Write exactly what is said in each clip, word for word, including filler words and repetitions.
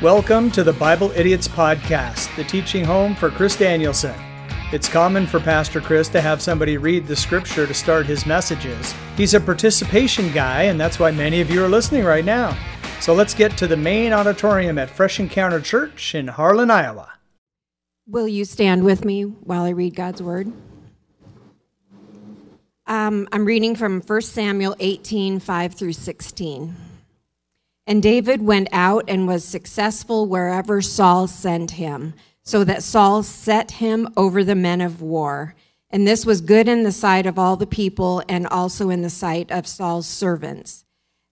Welcome to the Bible Idiots Podcast, the teaching home for Chris Danielson. It's common for Pastor Chris to have somebody read the scripture to start his messages. He's a participation guy, and that's why many of you are listening right now. So let's get to the main auditorium at Fresh Encounter Church in Harlan, Iowa. Will you stand with me while I read God's Word? Um, I'm reading from First Samuel eighteen, five through sixteen. And David went out and was successful wherever Saul sent him, so that Saul set him over the men of war. And this was good in the sight of all the people and also in the sight of Saul's servants.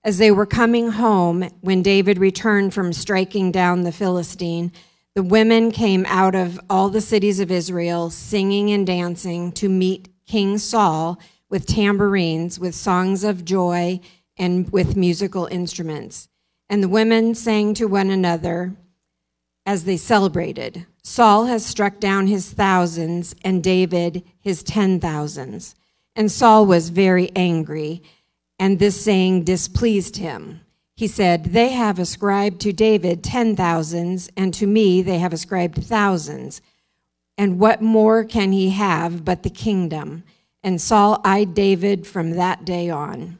As they were coming home, when David returned from striking down the Philistine, the women came out of all the cities of Israel, singing and dancing to meet King Saul with tambourines, with songs of joy, and with musical instruments. And the women sang to one another as they celebrated. Saul has struck down his thousands and David his ten thousands. And Saul was very angry, and this saying displeased him. He said, "They have ascribed to David ten thousands, and to me they have ascribed thousands. And what more can he have but the kingdom?" And Saul eyed David from that day on.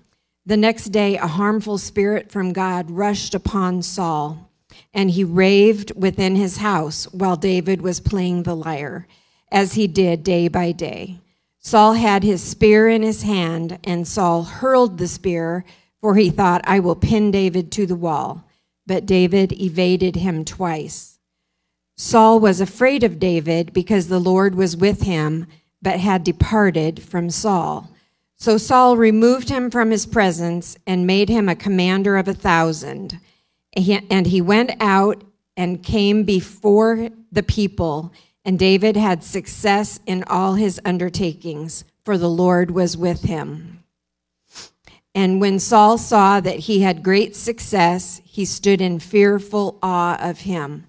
The next day, a harmful spirit from God rushed upon Saul, and he raved within his house while David was playing the lyre, as he did day by day. Saul had his spear in his hand, and Saul hurled the spear, for he thought, "I will pin David to the wall." But David evaded him twice. Saul was afraid of David because the Lord was with him, but had departed from Saul. So Saul removed him from his presence and made him a commander of a thousand. And he went out and came before the people, and David had success in all his undertakings, for the Lord was with him. And when Saul saw that he had great success, he stood in fearful awe of him.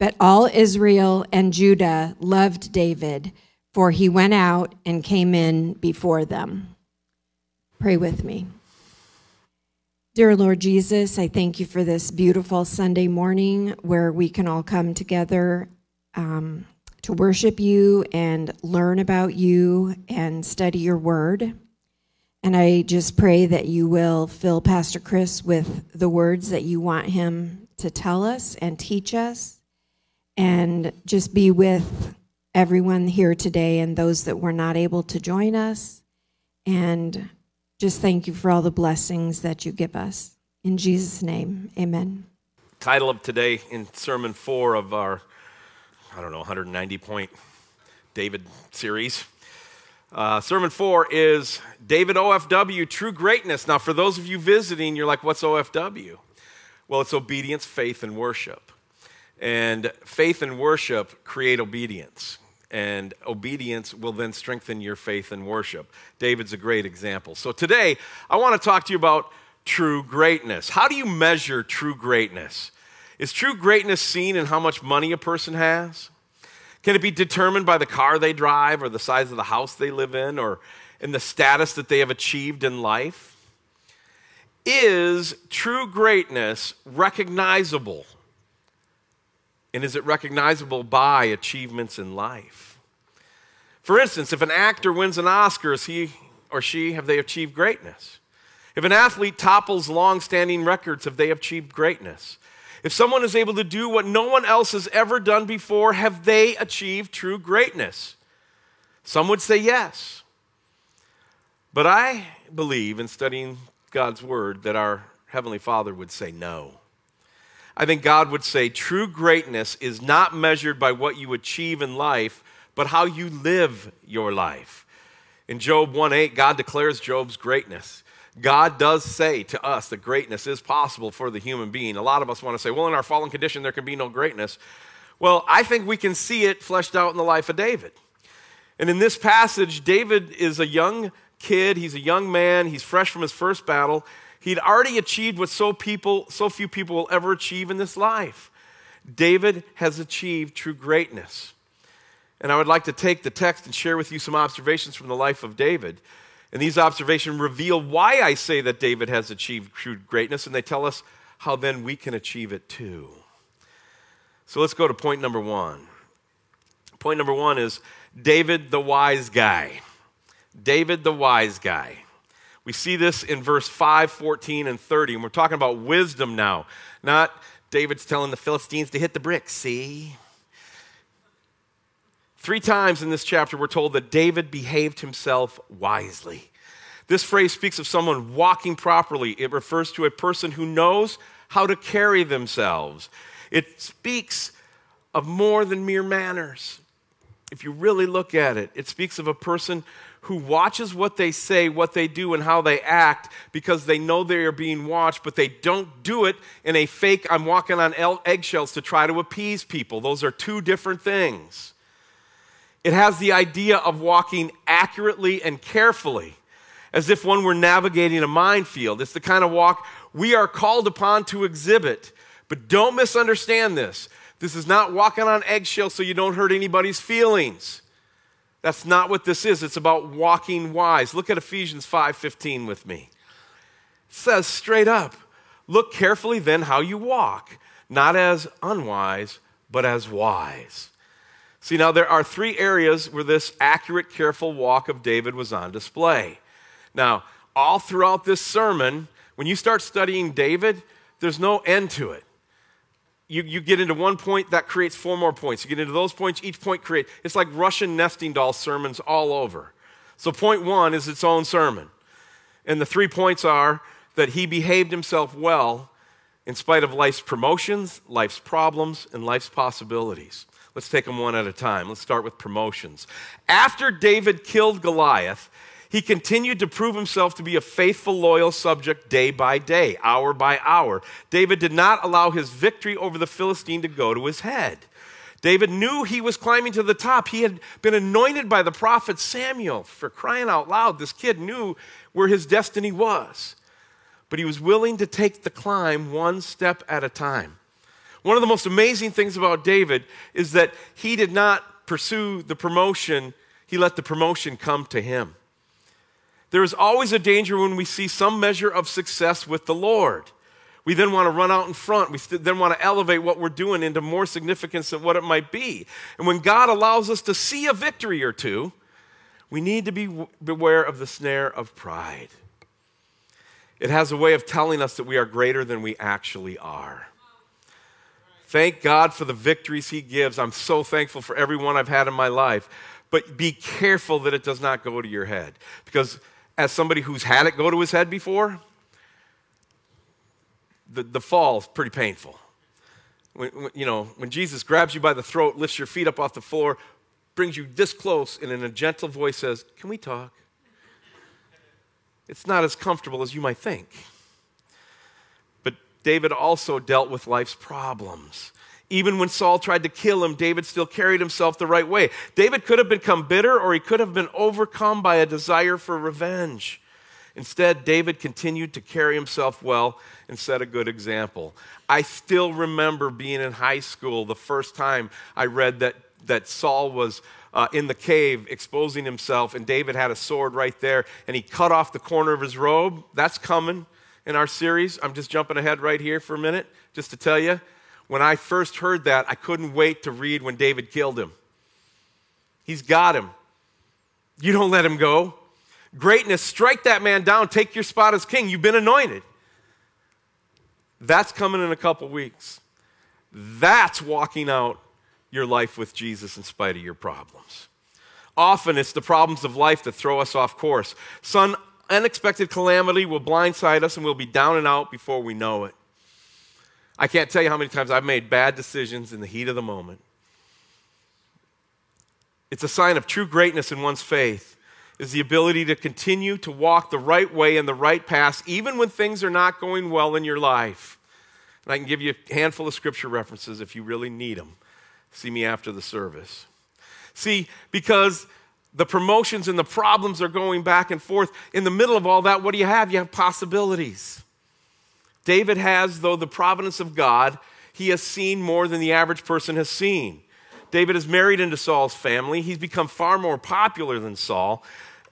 But all Israel and Judah loved David, for he went out and came in before them. Pray with me. Dear Lord Jesus, I thank you for this beautiful Sunday morning where we can all come together um, to worship you and learn about you and study your word. And I just pray that you will fill Pastor Chris with the words that you want him to tell us and teach us, and just be with everyone here today and those that were not able to join us. And just thank you for all the blessings that you give us. In Jesus' name, amen. Title of today in Sermon four of our, I don't know, one hundred ninety point David series. Uh, sermon four is David O F W, True Greatness. Now, for those of you visiting, you're like, what's O F W? Well, it's obedience, faith, and worship. And faith and worship create obedience. And obedience will then strengthen your faith and worship. David's a great example. So today, I want to talk to you about true greatness. How do you measure true greatness? Is true greatness seen in how much money a person has? Can it be determined by the car they drive or the size of the house they live in or in the status that they have achieved in life? Is true greatness recognizable? And is it recognizable by achievements in life? For instance, if an actor wins an Oscar, is he or she, have they achieved greatness? If an athlete topples long-standing records, have they achieved greatness? If someone is able to do what no one else has ever done before, have they achieved true greatness? Some would say yes. But I believe in studying God's word that our Heavenly Father would say no. I think God would say true greatness is not measured by what you achieve in life, but how you live your life. In Job one eight, God declares Job's greatness. God does say to us that greatness is possible for the human being. A lot of us want to say, well, in our fallen condition, there can be no greatness. Well, I think we can see it fleshed out in the life of David. And in this passage, David is a young kid. He's a young man. He's fresh from his first battle. He'd already achieved what so people, so few people will ever achieve in this life. David has achieved true greatness. And I would like to take the text and share with you some observations from the life of David. And these observations reveal why I say that David has achieved true greatness, and they tell us how then we can achieve it too. So let's go to point number one. Point number one is David the wise guy. David the wise guy. We see this in verse five, fourteen, and thirty, and we're talking about wisdom now. Not David's telling the Philistines to hit the bricks, see? Three times in this chapter, we're told that David behaved himself wisely. This phrase speaks of someone walking properly. It refers to a person who knows how to carry themselves. It speaks of more than mere manners. If you really look at it, it speaks of a person who watches what they say, what they do, and how they act because they know they are being watched, but they don't do it in a fake, I'm walking on eggshells to try to appease people. Those are two different things. It has the idea of walking accurately and carefully, as if one were navigating a minefield. It's the kind of walk we are called upon to exhibit. But don't misunderstand this. This is not walking on eggshells so you don't hurt anybody's feelings. That's not what this is. It's about walking wise. Look at Ephesians five fifteen with me. It says straight up, look carefully then how you walk, not as unwise, but as wise. See, now there are three areas where this accurate, careful walk of David was on display. Now, all throughout this sermon, when you start studying David, there's no end to it. You, you get into one point, that creates four more points. You get into those points, each point creates. It's like Russian nesting doll sermons all over. So point one is its own sermon. And the three points are that he behaved himself well in spite of life's promotions, life's problems, and life's possibilities. Let's take them one at a time. Let's start with promotions. After David killed Goliath, he continued to prove himself to be a faithful, loyal subject day by day, hour by hour. David did not allow his victory over the Philistine to go to his head. David knew he was climbing to the top. He had been anointed by the prophet Samuel. For crying out loud, this kid knew where his destiny was. But he was willing to take the climb one step at a time. One of the most amazing things about David is that he did not pursue the promotion. He let the promotion come to him. There is always a danger when we see some measure of success with the Lord. We then want to run out in front. We then want to elevate what we're doing into more significance than what it might be. And when God allows us to see a victory or two, we need to be beware of the snare of pride. It has a way of telling us that we are greater than we actually are. Thank God for the victories He gives. I'm so thankful for every one I've had in my life. But be careful that it does not go to your head, because as somebody who's had it go to his head before, the, the fall is pretty painful. When, when, you know, when Jesus grabs you by the throat, lifts your feet up off the floor, brings you this close, and in a gentle voice says, "Can we talk?" It's not as comfortable as you might think. But David also dealt with life's problems. Even when Saul tried to kill him, David still carried himself the right way. David could have become bitter, or he could have been overcome by a desire for revenge. Instead, David continued to carry himself well and set a good example. I still remember being in high school the first time I read that, that Saul was uh, in the cave exposing himself, and David had a sword right there, and he cut off the corner of his robe. That's coming in our series. I'm just jumping ahead right here for a minute just to tell you. When I first heard that, I couldn't wait to read when David killed him. He's got him. You don't let him go. Greatness, strike that man down. Take your spot as king. You've been anointed. That's coming in a couple weeks. That's walking out your life with Jesus in spite of your problems. Often it's the problems of life that throw us off course. Some unexpected calamity will blindside us and we'll be down and out before we know it. I can't tell you how many times I've made bad decisions in the heat of the moment. It's a sign of true greatness in one's faith, is the ability to continue to walk the right way and the right path, even when things are not going well in your life. And I can give you a handful of scripture references if you really need them. See me after the service. See, because the promotions and the problems are going back and forth. In the middle of all that, what do you have? You have possibilities. David has, though, the providence of God. He has seen more than the average person has seen. David has married into Saul's family. He's become far more popular than Saul,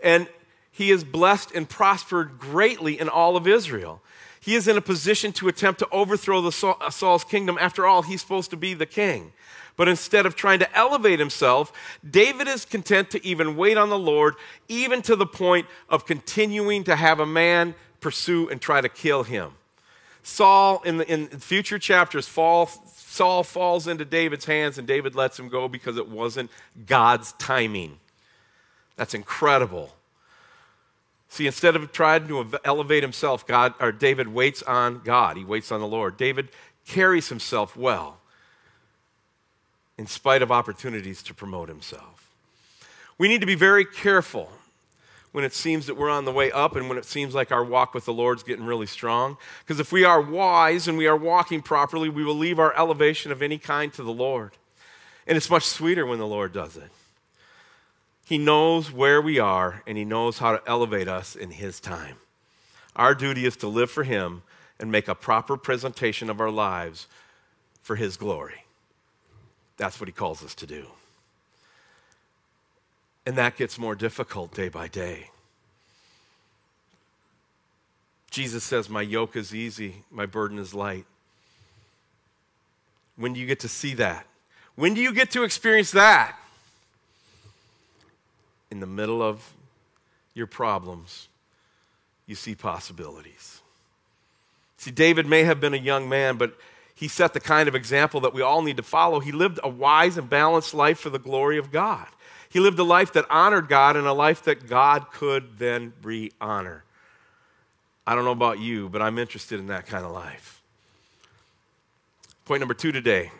and he is blessed and prospered greatly in all of Israel. He is in a position to attempt to overthrow the Saul, Saul's kingdom. After all, he's supposed to be the king. But instead of trying to elevate himself, David is content to even wait on the Lord, even to the point of continuing to have a man pursue and try to kill him. Saul, in, the, in future chapters, fall, Saul falls into David's hands, and David lets him go because it wasn't God's timing. That's incredible. See, instead of trying to elevate himself, God, or David waits on God. He waits on the Lord. David carries himself well in spite of opportunities to promote himself. We need to be very careful when it seems that we're on the way up and when it seems like our walk with the Lord's getting really strong. Because if we are wise and we are walking properly, we will leave our elevation of any kind to the Lord. And it's much sweeter when the Lord does it. He knows where we are, and he knows how to elevate us in his time. Our duty is to live for him and make a proper presentation of our lives for his glory. That's what he calls us to do. And that gets more difficult day by day. Jesus says, my yoke is easy, my burden is light. When do you get to see that? When do you get to experience that? In the middle of your problems, you see possibilities. See, David may have been a young man, but he set the kind of example that we all need to follow. He lived a wise and balanced life for the glory of God. He lived a life that honored God and a life that God could then re-honor. I don't know about you, but I'm interested in that kind of life. Point number two today,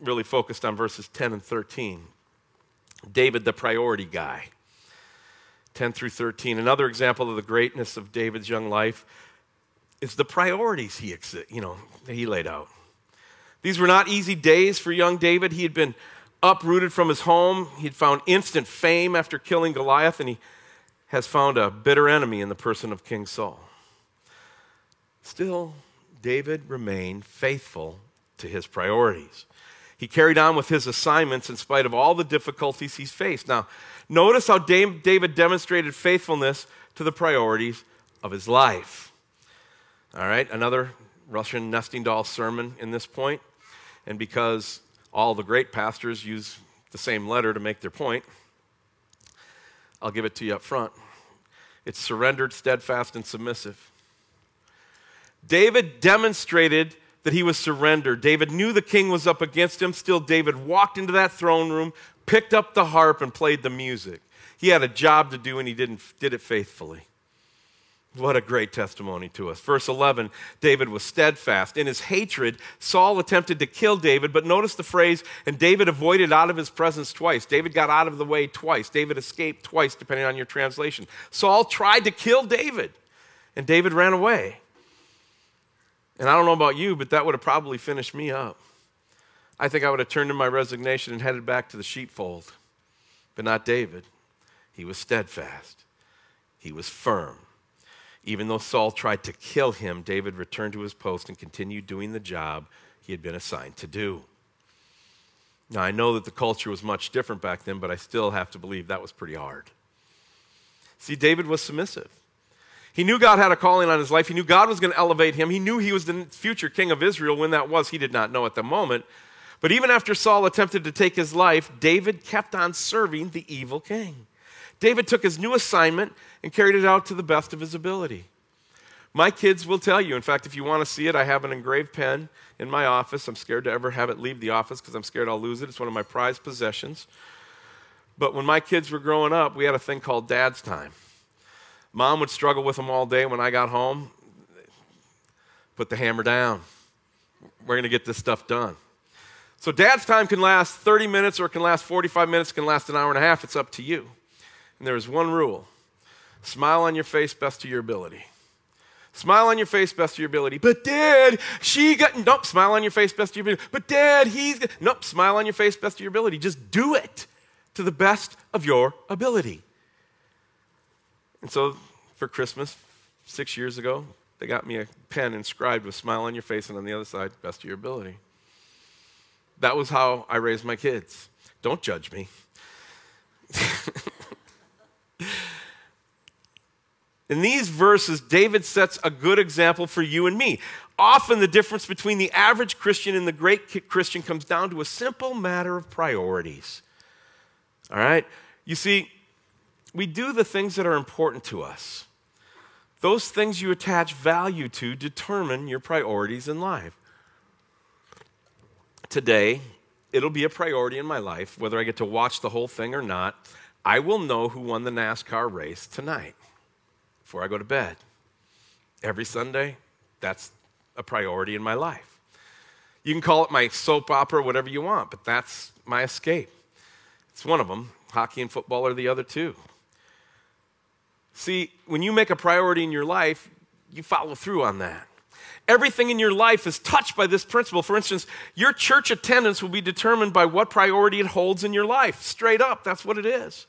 really focused on verses ten and thirteen. David, the priority guy, ten through thirteen. Another example of the greatness of David's young life is the priorities he, you know, he laid out. These were not easy days for young David. He had been uprooted from his home. He'd found instant fame after killing Goliath, and he has found a bitter enemy in the person of King Saul. Still, David remained faithful to his priorities. He carried on with his assignments in spite of all the difficulties he's faced. Now, notice how David demonstrated faithfulness to the priorities of his life. All right, another Russian nesting doll sermon in this point. And because all the great pastors use the same letter to make their point, I'll give it to you up front. It's surrendered, steadfast, and submissive. David demonstrated that he was surrendered. David knew the king was up against him. Still, David walked into that throne room, picked up the harp, and played the music. He had a job to do, and he didn't, did it faithfully. What a great testimony to us. Verse eleven, David was steadfast. In his hatred, Saul attempted to kill David, but notice the phrase, and David avoided out of his presence twice. David got out of the way twice. David escaped twice, depending on your translation. Saul tried to kill David, and David ran away. And I don't know about you, but that would have probably finished me up. I think I would have turned in my resignation and headed back to the sheepfold. But not David. He was steadfast. He was firm. Even though Saul tried to kill him, David returned to his post and continued doing the job he had been assigned to do. Now, I know that the culture was much different back then, but I still have to believe that was pretty hard. See, David was submissive. He knew God had a calling on his life. He knew God was going to elevate him. He knew he was the future king of Israel. When that was, he did not know at the moment. But even after Saul attempted to take his life, David kept on serving the evil king. David took his new assignment and carried it out to the best of his ability. My kids will tell you. In fact, if you want to see it, I have an engraved pen in my office. I'm scared to ever have it leave the office because I'm scared I'll lose it. It's one of my prized possessions. But when my kids were growing up, we had a thing called Dad's Time. Mom would struggle with them all day. When I got home, put the hammer down. We're going to get this stuff done. So Dad's time can last thirty minutes or it can last forty-five minutes, it can last an hour and a half. It's up to you. And there is one rule. Smile on your face best to your ability. Smile on your face best to your ability. But Dad, she got, nope, smile on your face best to your ability. But Dad, he's, got, nope, smile on your face best to your ability. Just do it to the best of your ability. And so for Christmas, six years ago, they got me a pen inscribed with smile on your face and on the other side, best of your ability. That was how I raised my kids. Don't judge me. In these verses, David sets a good example for you and me. Often the difference between the average Christian and the great Christian comes down to a simple matter of priorities. All right? You see, we do the things that are important to us. Those things you attach value to determine your priorities in life. Today, it'll be a priority in my life, whether I get to watch the whole thing or not. I will know who won the NASCAR race tonight before I go to bed. Every Sunday, that's a priority in my life. You can call it my soap opera, whatever you want, but that's my escape. It's one of them. Hockey and football are the other two. See, when you make a priority in your life, you follow through on that. Everything in your life is touched by this principle. For instance, your church attendance will be determined by what priority it holds in your life. Straight up, that's what it is.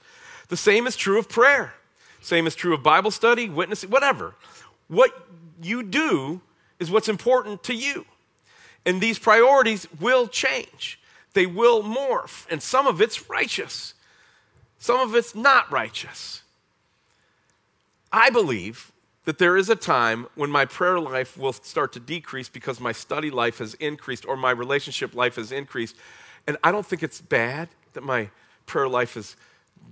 The same is true of prayer. Same is true of Bible study, witnessing, whatever. What you do is what's important to you. And these priorities will change. They will morph. And some of it's righteous. Some of it's not righteous. I believe that there is a time when my prayer life will start to decrease because my study life has increased or my relationship life has increased. And I don't think it's bad that my prayer life is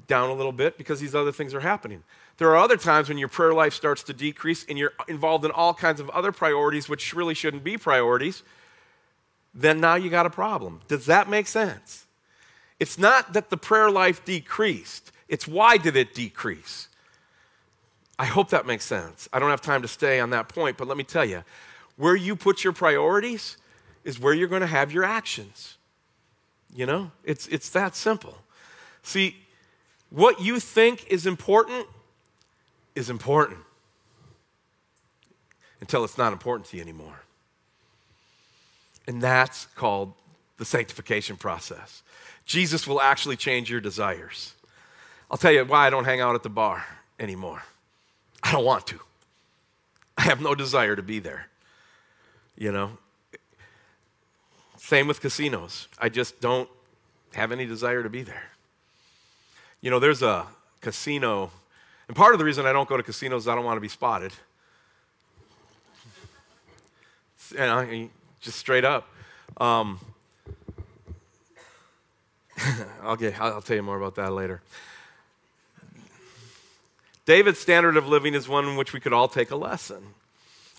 down a little bit because these other things are happening. There are other times when your prayer life starts to decrease and you're involved in all kinds of other priorities which really shouldn't be priorities. Then now you got a problem. Does that make sense? It's not that the prayer life decreased. It's why did it decrease? I hope that makes sense. I don't have time to stay on that point, but let me tell you, where you put your priorities is where you're going to have your actions. You know, it's, it's that simple. See, what you think is important is important until it's not important to you anymore. And that's called the sanctification process. Jesus will actually change your desires. I'll tell you why I don't hang out at the bar anymore. I don't want to. I have no desire to be there. You know? Same with casinos. I just don't have any desire to be there. You know, there's a casino, and part of the reason I don't go to casinos is I don't want to be spotted. You know, just straight up. Um, I'll, get, I'll tell you more about that later. David's standard of living is one in which we could all take a lesson.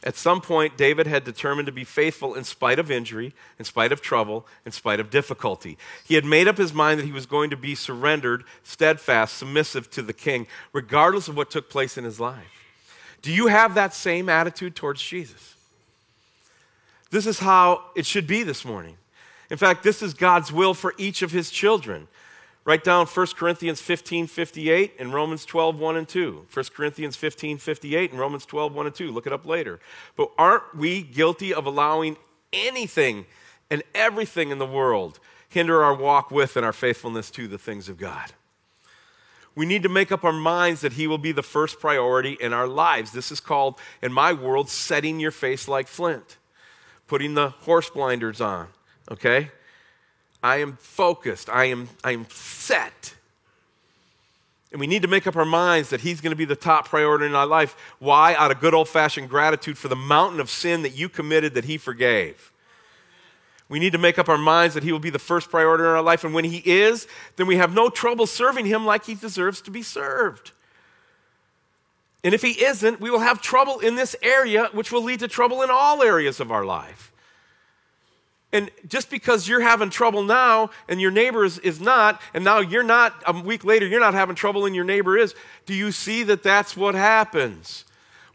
At some point, David had determined to be faithful in spite of injury, in spite of trouble, in spite of difficulty. He had made up his mind that he was going to be surrendered, steadfast, submissive to the king, regardless of what took place in his life. Do you have that same attitude towards Jesus? This is how it should be this morning. In fact, this is God's will for each of his children. Write down First Corinthians fifteen fifty-eight and Romans twelve one and two. First Corinthians fifteen fifty-eight and Romans twelve one and two. Look it up later. But aren't we guilty of allowing anything and everything in the world hinder our walk with and our faithfulness to the things of God? We need to make up our minds that he will be the first priority in our lives. This is called, in my world, setting your face like flint, putting the horse blinders on, okay? I am focused. I am, I am set. And we need to make up our minds that he's going to be the top priority in our life. Why? Out of good old-fashioned gratitude for the mountain of sin that you committed that he forgave. We need to make up our minds that he will be the first priority in our life. And when he is, then we have no trouble serving him like he deserves to be served. And if he isn't, we will have trouble in this area, which will lead to trouble in all areas of our life. And just because you're having trouble now and your neighbor is, is not, and now you're not, a week later, you're not having trouble and your neighbor is, do you see that that's what happens?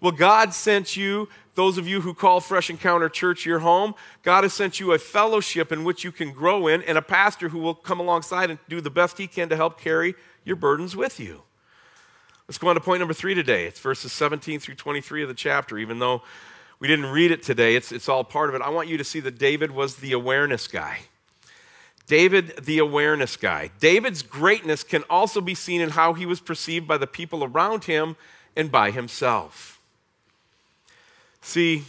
Well, God sent you, those of you who call Fresh Encounter Church your home, God has sent you a fellowship in which you can grow in and a pastor who will come alongside and do the best he can to help carry your burdens with you. Let's go on to point number three today. It's verses seventeen through twenty-three of the chapter, even though we didn't read it today. It's, it's all part of it. I want you to see that David was the awareness guy. David, the awareness guy. David's greatness can also be seen in how he was perceived by the people around him and by himself. See,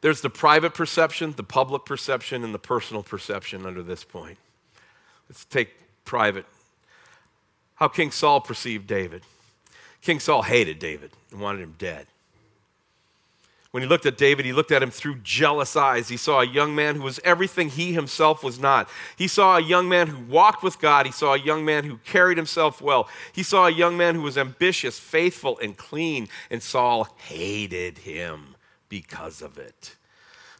there's the private perception, the public perception, and the personal perception under this point. Let's take private. How King Saul perceived David. King Saul hated David and wanted him dead. When he looked at David, he looked at him through jealous eyes. He saw a young man who was everything he himself was not. He saw a young man who walked with God. He saw a young man who carried himself well. He saw a young man who was ambitious, faithful, and clean. And Saul hated him because of it.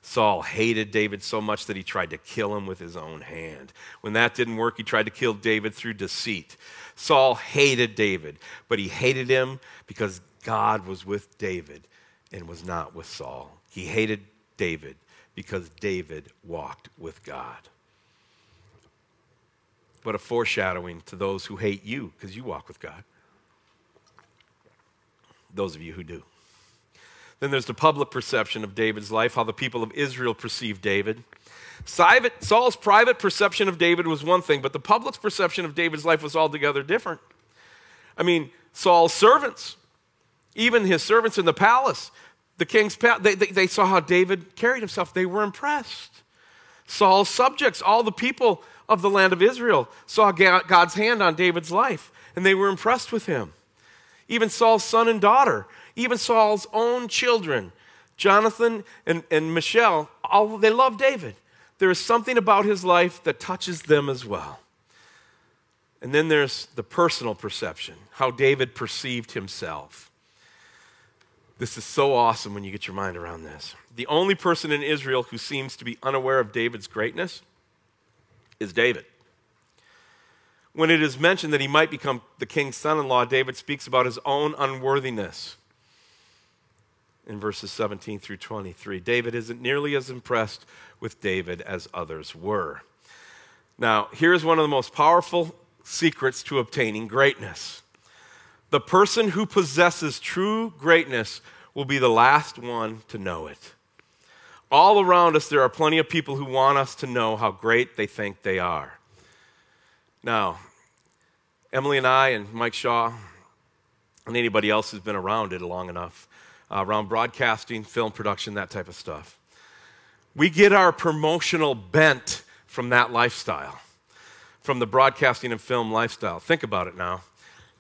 Saul hated David so much that he tried to kill him with his own hand. When that didn't work, he tried to kill David through deceit. Saul hated David, but he hated him because God was with David and was not with Saul. He hated David because David walked with God. What a foreshadowing to those who hate you because you walk with God. Those of you who do. Then there's the public perception of David's life, how the people of Israel perceived David. Saul's private perception of David was one thing, but the public's perception of David's life was altogether different. I mean, Saul's servants, even his servants in the palace, the king's palace, they, they, they saw how David carried himself. They were impressed. Saul's subjects, all the people of the land of Israel, saw God's hand on David's life, and they were impressed with him. Even Saul's son and daughter, even Saul's own children, Jonathan and, and Michelle, all, they love David. There is something about his life that touches them as well. And then there's the personal perception, how David perceived himself. This is so awesome when you get your mind around this. The only person in Israel who seems to be unaware of David's greatness is David. When it is mentioned that he might become the king's son-in-law, David speaks about his own unworthiness. In verses seventeen through twenty-three, David isn't nearly as impressed with David as others were. Now, here's one of the most powerful secrets to obtaining greatness. The person who possesses true greatness will be the last one to know it. All around us, there are plenty of people who want us to know how great they think they are. Now, Emily and I and Mike Shaw and anybody else who's been around it long enough, Uh, around broadcasting, film production, that type of stuff. We get our promotional bent from that lifestyle, from the broadcasting and film lifestyle. Think about it now.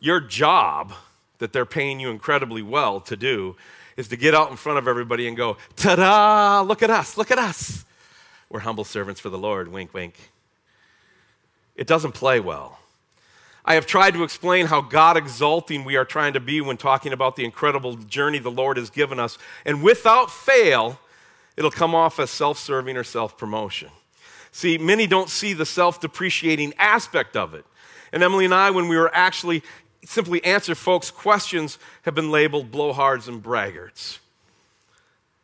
Your job that they're paying you incredibly well to do is to get out in front of everybody and go, ta-da, look at us, look at us. We're humble servants for the Lord, wink, wink. It doesn't play well. I have tried to explain how God-exalting we are trying to be when talking about the incredible journey the Lord has given us. And without fail, it'll come off as self-serving or self-promotion. See, many don't see the self-depreciating aspect of it. And Emily and I, when we were actually simply answer folks' questions, have been labeled blowhards and braggarts.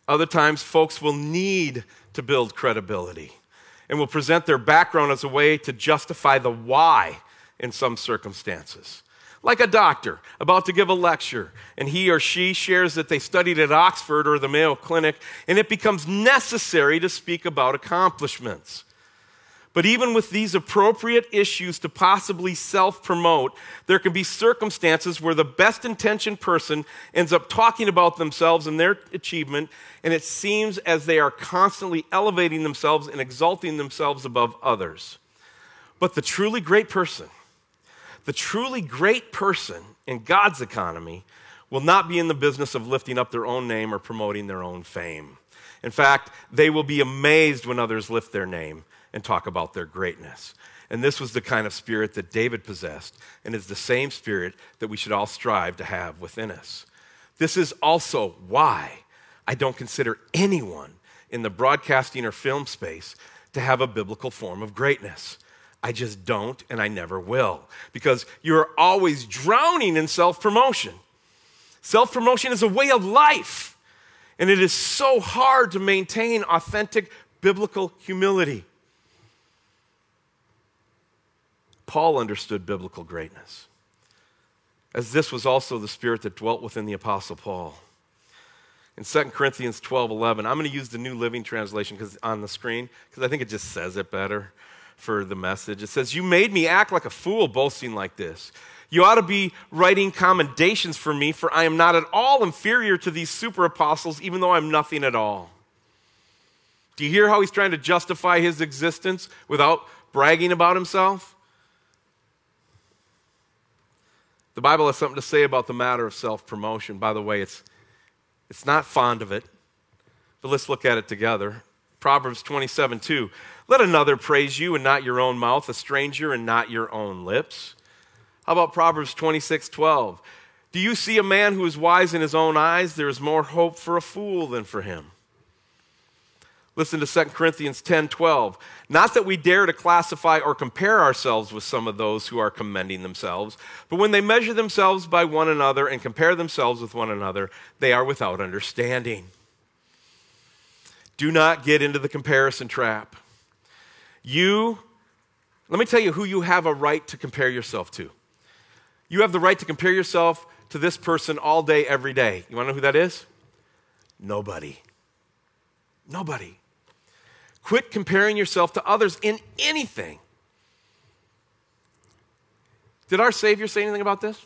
Other times, folks will need to build credibility and will present their background as a way to justify the why in some circumstances. Like a doctor about to give a lecture, and he or she shares that they studied at Oxford or the Mayo Clinic, and it becomes necessary to speak about accomplishments. But even with these appropriate issues to possibly self-promote, there can be circumstances where the best-intentioned person ends up talking about themselves and their achievement, and it seems as they are constantly elevating themselves and exalting themselves above others. But the truly great person, the truly great person in God's economy will not be in the business of lifting up their own name or promoting their own fame. In fact, they will be amazed when others lift their name and talk about their greatness. And this was the kind of spirit that David possessed and is the same spirit that we should all strive to have within us. This is also why I don't consider anyone in the broadcasting or film space to have a biblical form of greatness. I just don't, and I never will, because you're always drowning in self-promotion. Self-promotion is a way of life, and it is so hard to maintain authentic biblical humility. Paul understood biblical greatness, as this was also the spirit that dwelt within the Apostle Paul. In Second Corinthians twelve eleven, I'm going to use the New Living Translation because on the screen, because I think it just says it better for the message. It says, "You made me act like a fool boasting like this. You ought to be writing commendations for me, for I am not at all inferior to these super apostles, even though I'm nothing at all." Do you hear how he's trying to justify his existence without bragging about himself? The Bible has something to say about the matter of self-promotion. By the way, it's, it's not fond of it, but let's look at it together. Proverbs twenty-seven two, let another praise you and not your own mouth, a stranger and not your own lips. How about Proverbs twenty-six twelve? Do you see a man who is wise in his own eyes? There is more hope for a fool than for him. Listen to Second Corinthians ten twelve. Not that we dare to classify or compare ourselves with some of those who are commending themselves, but when they measure themselves by one another and compare themselves with one another, they are without understanding. Do not get into the comparison trap. You, let me tell you who you have a right to compare yourself to. You have the right to compare yourself to this person all day, every day. You want to know who that is? Nobody. Nobody. Quit comparing yourself to others in anything. Did our Savior say anything about this?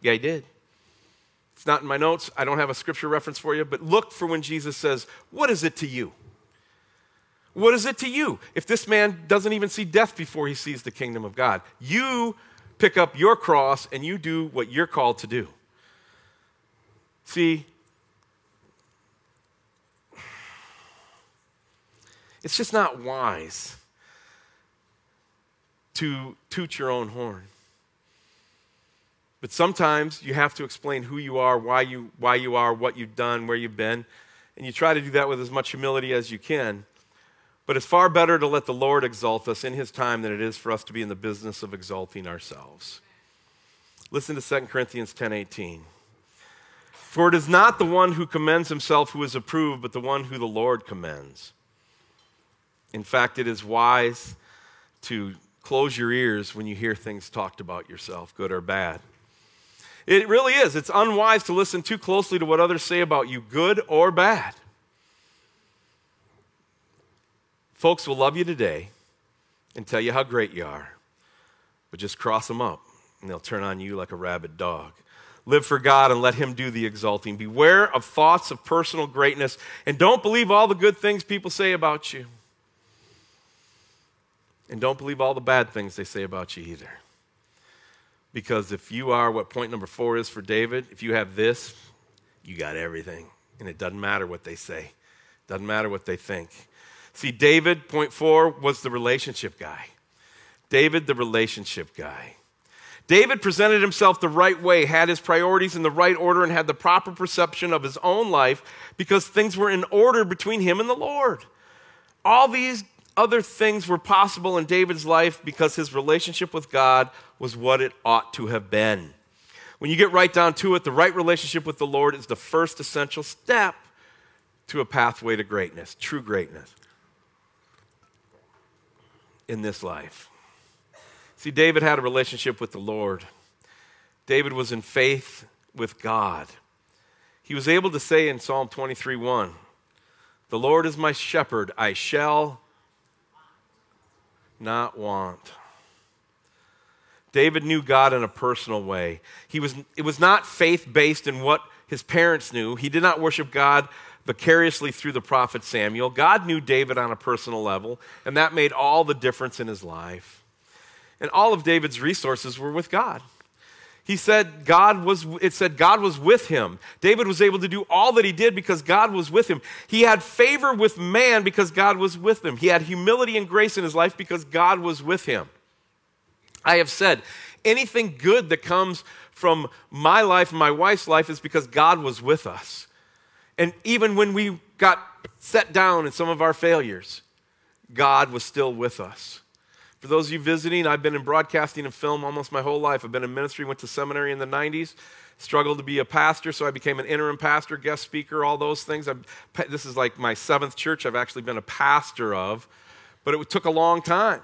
Yeah, he did. It's not in my notes. I don't have a scripture reference for you, but look for when Jesus says, what is it to you? What is it to you? If this man doesn't even see death before he sees the kingdom of God, you pick up your cross and you do what you're called to do. See, it's just not wise to toot your own horn. But sometimes you have to explain who you are, why you, why you are, what you've done, where you've been, and you try to do that with as much humility as you can. But it's far better to let the Lord exalt us in his time than it is for us to be in the business of exalting ourselves. Listen to Second Corinthians ten eighteen. For it is not the one who commends himself who is approved, but the one who the Lord commends. In fact, it is wise to close your ears when you hear things talked about yourself, good or bad. It really is. It's unwise to listen too closely to what others say about you, good or bad. Folks will love you today and tell you how great you are, but just cross them up and they'll turn on you like a rabid dog. Live for God and let him do the exalting. Beware of thoughts of personal greatness and don't believe all the good things people say about you. And don't believe all the bad things they say about you either. Because if you are what point number four is for David, if you have this, you got everything. And it doesn't matter what they say. Doesn't matter what they think. See, David, point four, was the relationship guy. David, the relationship guy. David presented himself the right way, had his priorities in the right order, and had the proper perception of his own life because things were in order between him and the Lord. All these other things were possible in David's life because his relationship with God was what it ought to have been. When you get right down to it, the right relationship with the Lord is the first essential step to a pathway to greatness, true greatness. In this life. See, David had a relationship with the Lord. David was in faith with God. He was able to say in Psalm twenty-three one, the Lord is my shepherd, I shall not want. David knew God in a personal way. He was, it was not faith-based in what his parents knew. He did not worship God vicariously through the prophet Samuel. God knew David on a personal level, and that made all the difference in his life. And all of David's resources were with God. He said God was, it said God was with him. David was able to do all that he did because God was with him. He had favor with man because God was with him. He had humility and grace in his life because God was with him. I have said, anything good that comes from my life and my wife's life is because God was with us. And even when we got set down in some of our failures, God was still with us. For those of you visiting, I've been in broadcasting and film almost my whole life. I've been in ministry, went to seminary in the nineties, struggled to be a pastor, so I became an interim pastor, guest speaker, all those things. I'm, this is like my seventh church I've actually been a pastor of, but it took a long time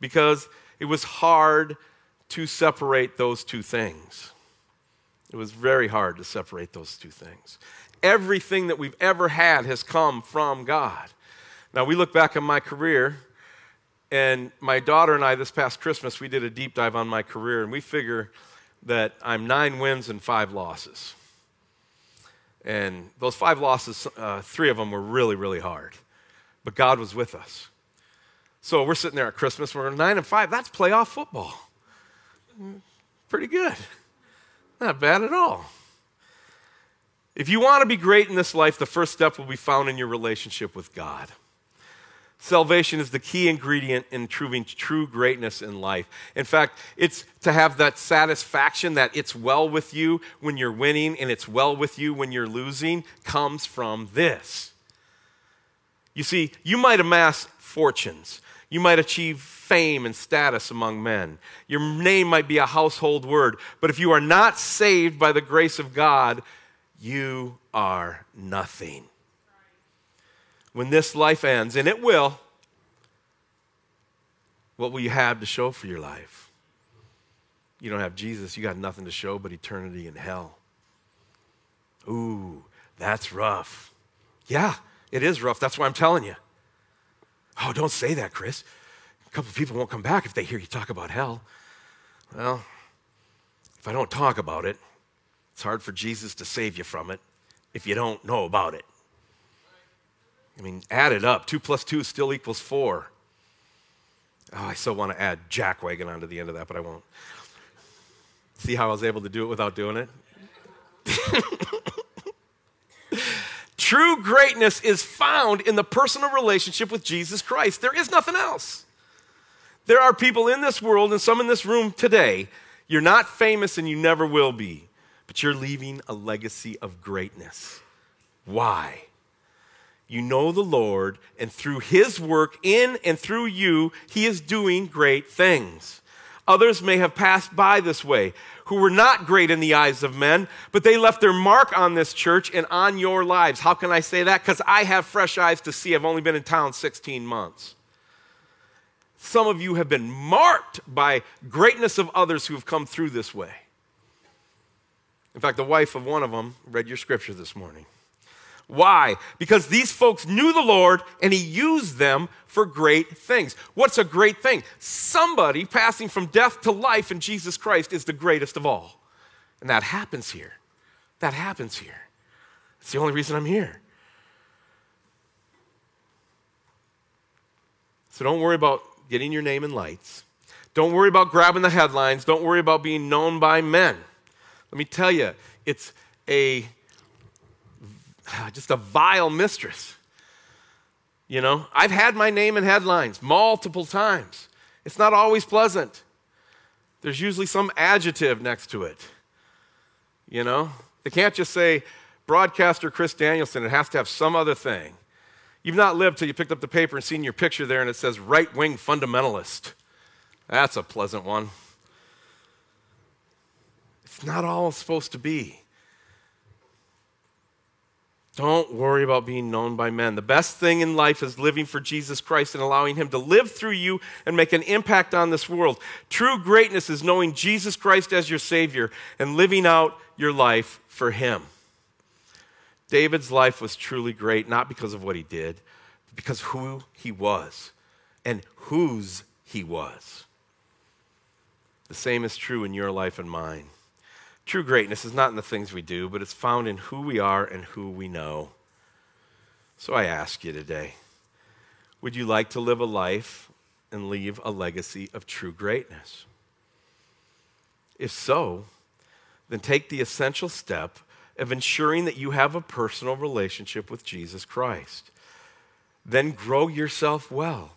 because it was hard to separate those two things. It was very hard to separate those two things. Everything that we've ever had has come from God. Now, we look back on my career, and my daughter and I, this past Christmas, we did a deep dive on my career, and we figure that I'm nine wins and five losses. And those five losses, uh, three of them were really, really hard. But God was with us. So we're sitting there at Christmas, we're nine and five. That's playoff football. Pretty good. Not bad at all. If you want to be great in this life, the first step will be found in your relationship with God. Salvation is the key ingredient in proving true greatness in life. In fact, it's to have that satisfaction that it's well with you when you're winning and it's well with you when you're losing comes from this. You see, you might amass fortunes. You might achieve fame and status among men. Your name might be a household word, but if you are not saved by the grace of God, you are nothing. When this life ends, and it will, what will you have to show for your life? You don't have Jesus, you got nothing to show but eternity in hell. Ooh, that's rough. Yeah, it is rough. That's why I'm telling you. Oh, don't say that, Chris. A couple of people won't come back if they hear you talk about hell. Well, if I don't talk about it, it's hard for Jesus to save you from it if you don't know about it. I mean, add it up. Two plus two still equals four. Oh, I still want to add jackwagon onto the end of that, but I won't. See how I was able to do it without doing it? True greatness is found in the personal relationship with Jesus Christ. There is nothing else. There are people in this world and some in this room today. You're not famous and you never will be. But you're leaving a legacy of greatness. Why? You know the Lord, and through his work in and through you, he is doing great things. Others may have passed by this way who were not great in the eyes of men, but they left their mark on this church and on your lives. How can I say that? Because I have fresh eyes to see. I've only been in town sixteen months. Some of you have been marked by greatness of others who have come through this way. In fact, the wife of one of them read your scripture this morning. Why? Because these folks knew the Lord and he used them for great things. What's a great thing? Somebody passing from death to life in Jesus Christ is the greatest of all. And that happens here. That happens here. It's the only reason I'm here. So don't worry about getting your name in lights. Don't worry about grabbing the headlines. Don't worry about being known by men. Let me tell you, it's a just a vile mistress. You know, I've had my name in headlines multiple times. It's not always pleasant. There's usually some adjective next to it. You know, they can't just say broadcaster Chris Danielson. It has to have some other thing. You've not lived till you picked up the paper and seen your picture there and it says right-wing fundamentalist. That's a pleasant one. It's not all it's supposed to be. Don't worry about being known by men. The best thing in life is living for Jesus Christ and allowing him to live through you and make an impact on this world. True greatness is knowing Jesus Christ as your Savior and living out your life for him. David's life was truly great, not because of what he did, but because of who he was and whose he was. The same is true in your life and mine. True greatness is not in the things we do, but it's found in who we are and who we know. So I ask you today, would you like to live a life and leave a legacy of true greatness? If so, then take the essential step of ensuring that you have a personal relationship with Jesus Christ. Then grow yourself well.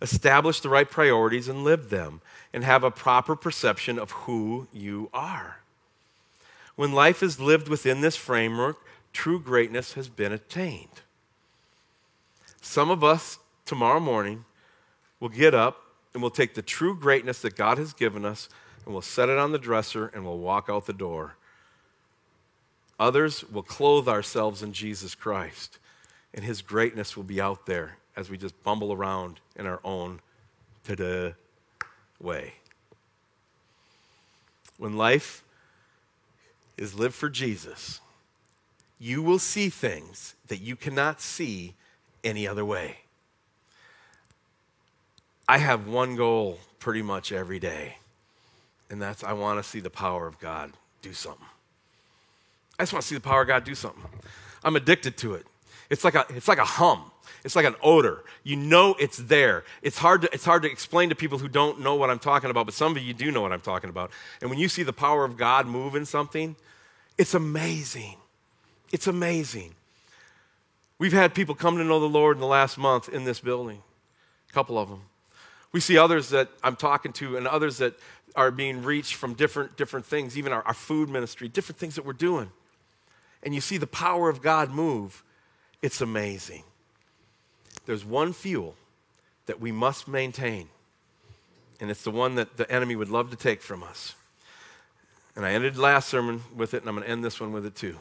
Establish the right priorities and live them, and have a proper perception of who you are. When life is lived within this framework, true greatness has been attained. Some of us tomorrow morning will get up and we'll take the true greatness that God has given us and we'll set it on the dresser and we'll walk out the door. Others will clothe ourselves in Jesus Christ and his greatness will be out there as we just bumble around in our own ta-da way. When life is lived for Jesus, you will see things that you cannot see any other way. I have one goal pretty much every day, and that's I want to see the power of God do something. I just want to see the power of God do something. I'm addicted to it. It's like a, it's like a hum. It's like an odor. You know it's there. It's hard to, it's hard to explain to people who don't know what I'm talking about, but some of you do know what I'm talking about. And when you see the power of God move in something, it's amazing. It's amazing. We've had people come to know the Lord in the last month in this building, a couple of them. We see others that I'm talking to and others that are being reached from different, different things, even our, our food ministry, different things that we're doing. And you see the power of God move. It's amazing. There's one fuel that we must maintain, and it's the one that the enemy would love to take from us. And I ended last sermon with it, and I'm going to end this one with it too.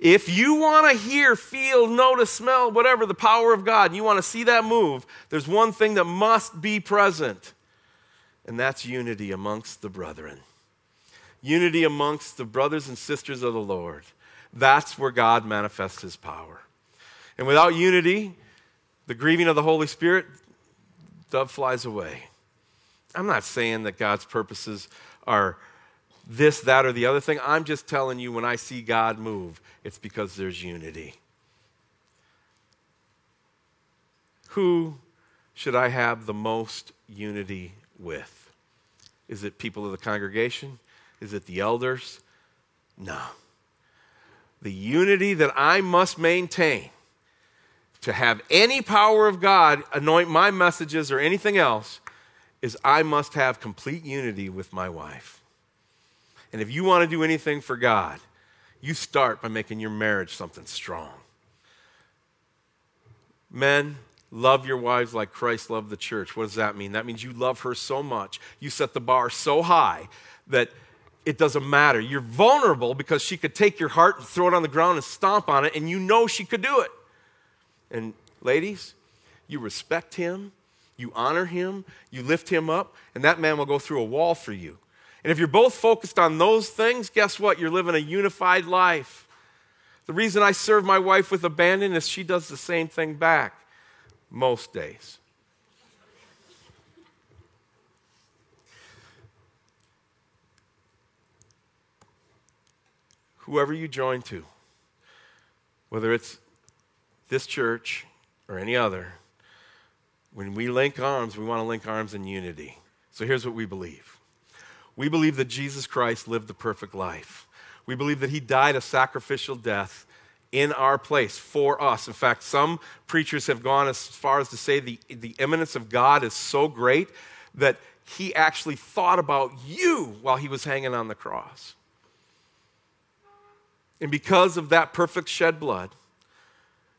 If you want to hear, feel, notice, smell, whatever, the power of God, and you want to see that move, there's one thing that must be present, and that's unity amongst the brethren. Unity amongst the brothers and sisters of the Lord. That's where God manifests his power. And without unity, the grieving of the Holy Spirit, the dove flies away. I'm not saying that God's purposes are this, that, or the other thing. I'm just telling you, when I see God move, it's because there's unity. Who should I have the most unity with? Is it people of the congregation? Is it the elders? No. The unity that I must maintain to have any power of God anoint my messages or anything else is I must have complete unity with my wife. And if you want to do anything for God, you start by making your marriage something strong. Men, love your wives like Christ loved the church. What does that mean? That means you love her so much, you set the bar so high that it doesn't matter. You're vulnerable because she could take your heart and throw it on the ground and stomp on it, and you know she could do it. And ladies, you respect him, you honor him, you lift him up, and that man will go through a wall for you. And if you're both focused on those things, guess what? You're living a unified life. The reason I serve my wife with abandon is she does the same thing back most days. Whoever you join to, whether it's this church or any other, when we link arms, we want to link arms in unity. So here's what we believe. We believe that Jesus Christ lived the perfect life. We believe that he died a sacrificial death in our place for us. In fact, some preachers have gone as far as to say the, the imminence of God is so great that he actually thought about you while he was hanging on the cross. And because of that perfect shed blood,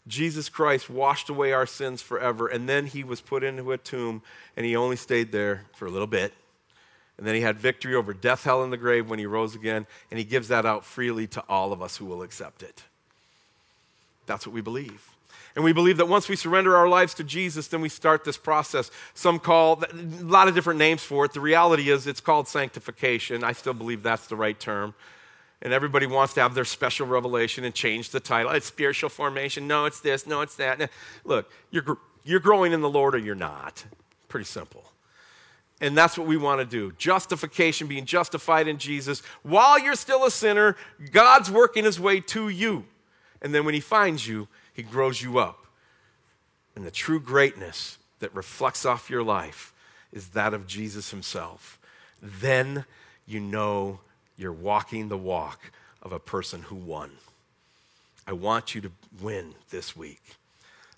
Jesus Christ washed away our sins forever, and then he was put into a tomb, and he only stayed there for a little bit. And then he had victory over death, hell, and the grave when he rose again. And he gives that out freely to all of us who will accept it. That's what we believe. And we believe that once we surrender our lives to Jesus, then we start this process. Some call, a lot of different names for it. The reality is it's called sanctification. I still believe that's the right term. And everybody wants to have their special revelation and change the title. It's spiritual formation. No, it's this. No, it's that. Look, you're, you're growing in the Lord or you're not. Pretty simple. And that's what we want to do. Justification, being justified in Jesus. While you're still a sinner, God's working his way to you. And then when he finds you, he grows you up. And the true greatness that reflects off your life is that of Jesus himself. Then you know you're walking the walk of a person who won. I want you to win this week.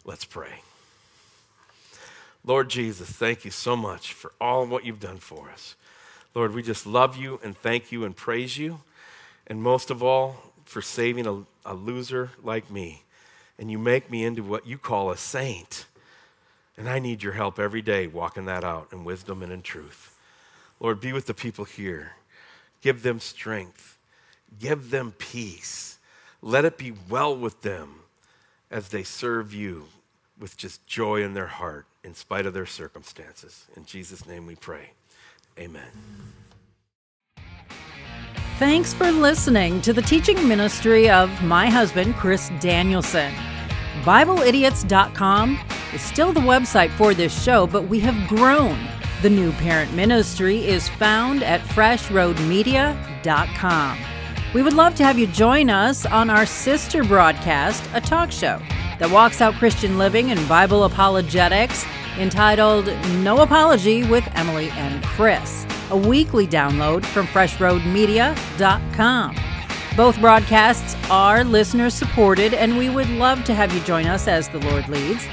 Let's pray. Lord Jesus, thank you so much for all what you've done for us. Lord, we just love you and thank you and praise you. And most of all, for saving a, a loser like me. And you make me into what you call a saint. And I need your help every day walking that out in wisdom and in truth. Lord, be with the people here. Give them strength. Give them peace. Let it be well with them as they serve you with just joy in their heart, in spite of their circumstances. In Jesus' name we pray. Amen. Thanks for listening to the teaching ministry of my husband, Chris Danielson. Bible Idiots dot com is still the website for this show, but we have grown. The new parent ministry is found at fresh road media dot com. We would love to have you join us on our sister broadcast, a talk show. that walks out Christian living and Bible apologetics, entitled No Apology with Emily and Chris, a weekly download from fresh road media dot com. Both broadcasts are listener-supported, and we would love to have you join us as the Lord leads.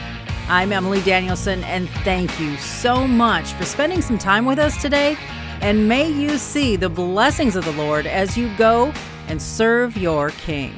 I'm Emily Danielson, and thank you so much for spending some time with us today, and may you see the blessings of the Lord as you go and serve your King.